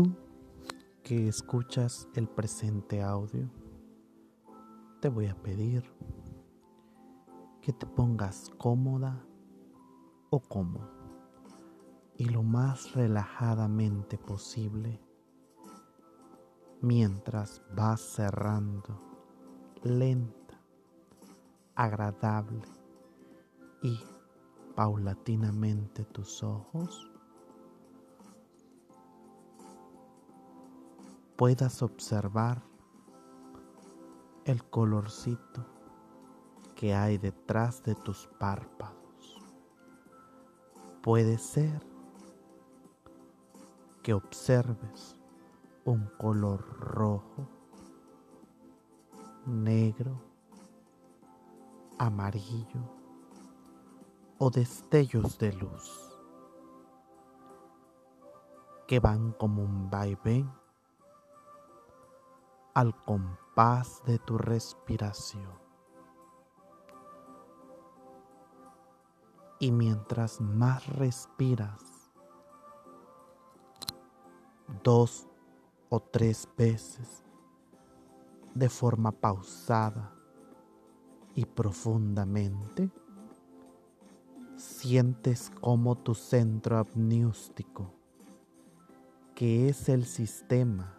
Tú que escuchas el presente audio, te voy a pedir que te pongas cómoda o cómodo y lo más relajadamente posible mientras vas cerrando lenta, agradable y paulatinamente tus ojos, puedas observar el colorcito que hay detrás de tus párpados. Puede ser que observes un color rojo, negro, amarillo, o destellos de luz que van como un vaivén al compás de tu respiración. Y mientras más respiras, 2 o 3 veces de forma pausada y profundamente, sientes como tu centro amniótico, que es el sistema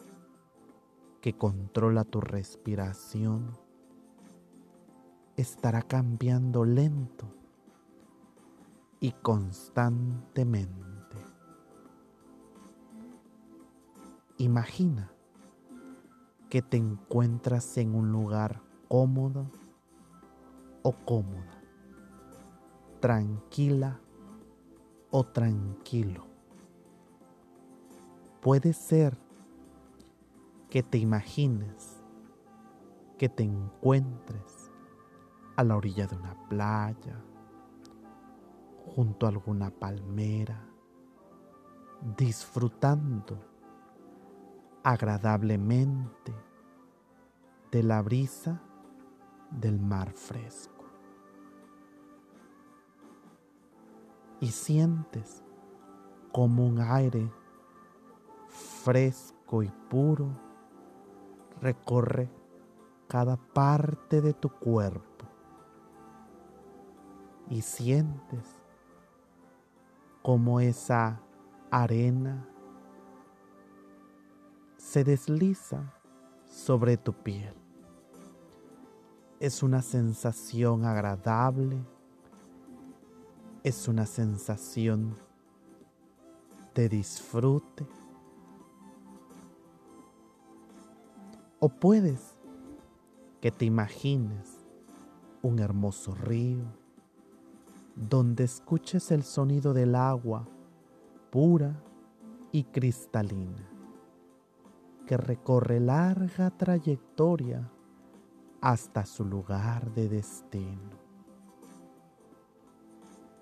que controla tu respiración, estará cambiando lento y constantemente. Imagina que te encuentras en un lugar cómodo o cómoda, tranquila o tranquilo. Puede ser que te imagines que te encuentres a la orilla de una playa, junto a alguna palmera, disfrutando agradablemente de la brisa del mar fresco. Y sientes como un aire fresco y puro recorre cada parte de tu cuerpo. Y sientes como esa arena se desliza sobre tu piel. Es una sensación agradable. Es una sensación de disfrute. O puedes que te imagines un hermoso río donde escuches el sonido del agua pura y cristalina que recorre larga trayectoria hasta su lugar de destino.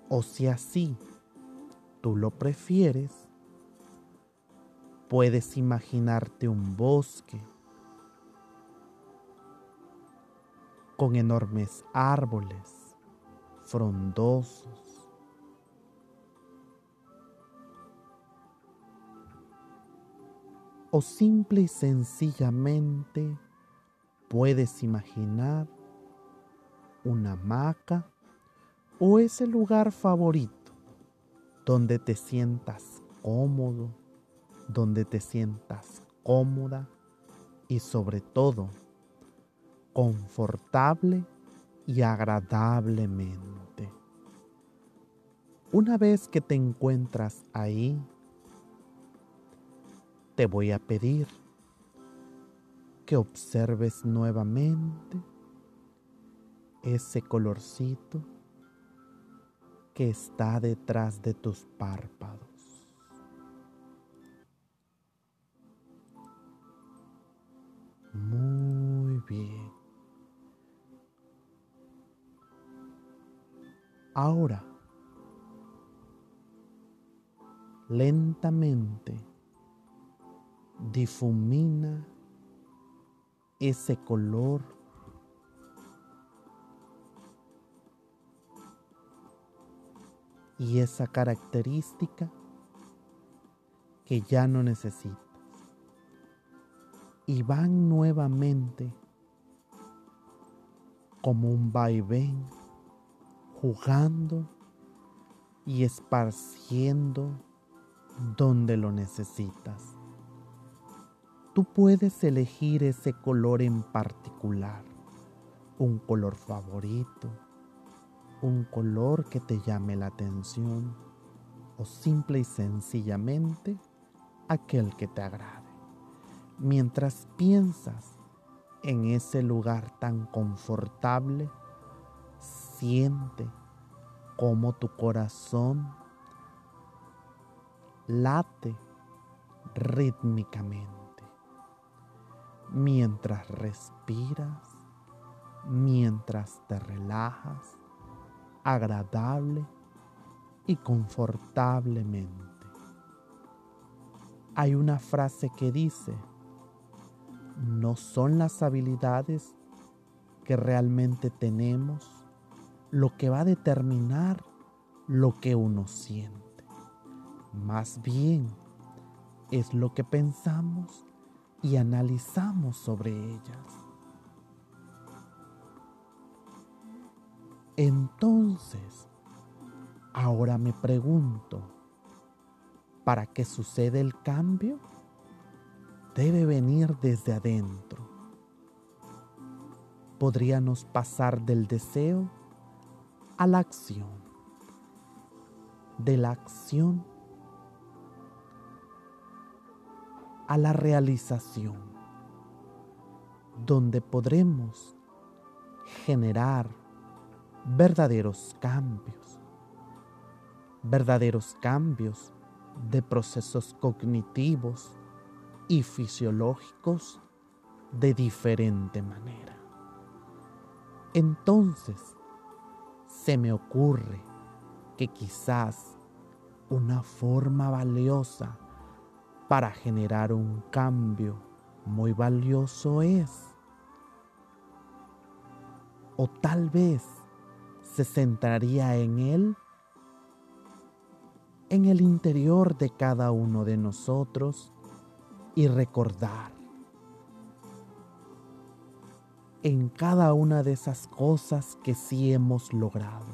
O si así tú lo prefieres, puedes imaginarte un bosque con enormes árboles frondosos, o simple y sencillamente puedes imaginar una hamaca o ese lugar favorito donde te sientas cómodo, donde te sientas cómoda y sobre todo confortable y agradablemente. Una vez que te encuentras ahí, te voy a pedir que observes nuevamente ese colorcito que está detrás de tus párpados. Muy bien. Ahora, lentamente difumina ese color y esa característica que ya no necesitas. y van nuevamente como un vaivén, jugando y esparciendo donde lo necesitas. Tú puedes elegir ese color en particular, un color favorito, un color que te llame la atención o simple y sencillamente aquel que te agrade. Mientras piensas en ese lugar tan confortable, siente cómo tu corazón late rítmicamente. Mientras respiras, mientras te relajas, agradable y confortablemente. Hay una frase que dice: no son las habilidades que realmente tenemos lo que va a determinar lo que uno siente. Más bien es lo que pensamos y analizamos sobre ellas. Entonces, ahora me pregunto, ¿para qué sucede el cambio? Debe venir desde adentro. Podríamos pasar del deseo a la acción, de la acción a la realización, donde podremos generar verdaderos cambios de procesos cognitivos y fisiológicos de diferente manera. Entonces, se me ocurre que quizás una forma valiosa para generar un cambio muy valioso es, o tal vez se centraría en él, en el interior de cada uno de nosotros, y recordar en cada una de esas cosas que sí hemos logrado.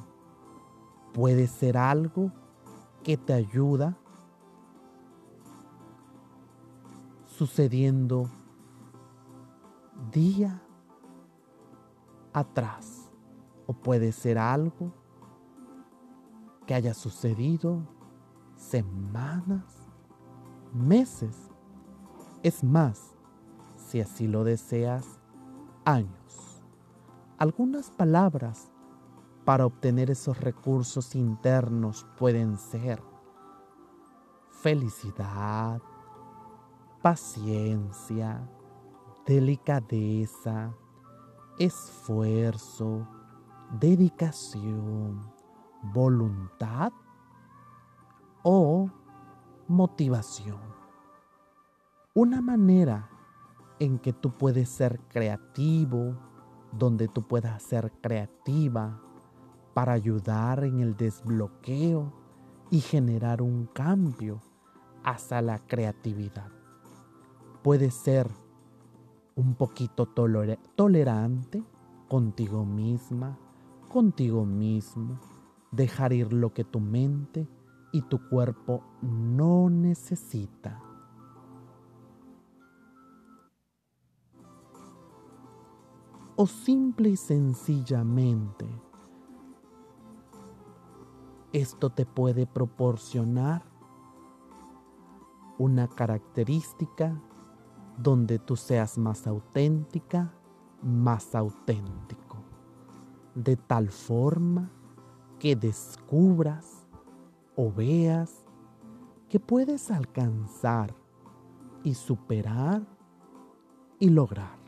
Puede ser algo que te ayuda sucediendo día atrás. O puede ser algo que haya sucedido semanas, meses. Es más, si así lo deseas, años. Algunas palabras para obtener esos recursos internos pueden ser felicidad, paciencia, delicadeza, esfuerzo, dedicación, voluntad o motivación. Una manera en que tú puedes ser creativo, donde tú puedas ser creativa para ayudar en el desbloqueo y generar un cambio hacia la creatividad. Puede ser un poquito tolerante contigo misma, contigo mismo, dejar ir lo que tu mente y tu cuerpo no necesita. O simple y sencillamente, esto te puede proporcionar una característica donde tú seas más auténtica, más auténtico, de tal forma que descubras o veas que puedes alcanzar y superar y lograr.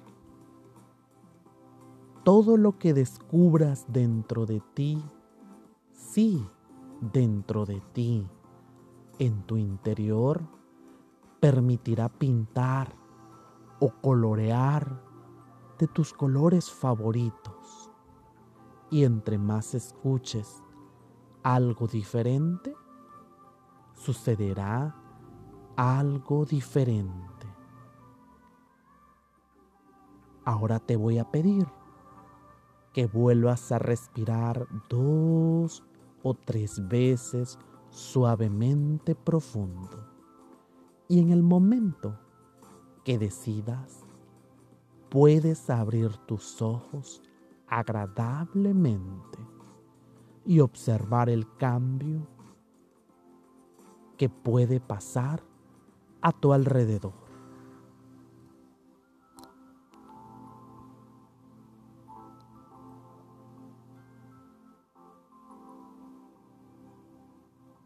Todo lo que descubras dentro de ti, sí, dentro de ti, en tu interior, permitirá pintar o colorear de tus colores favoritos. Y entre más escuches algo diferente, sucederá algo diferente. Ahora te voy a pedir que vuelvas a respirar 2 o 3 veces suavemente profundo. Y en el momento que decidas, puedes abrir tus ojos agradablemente y observar el cambio que puede pasar a tu alrededor.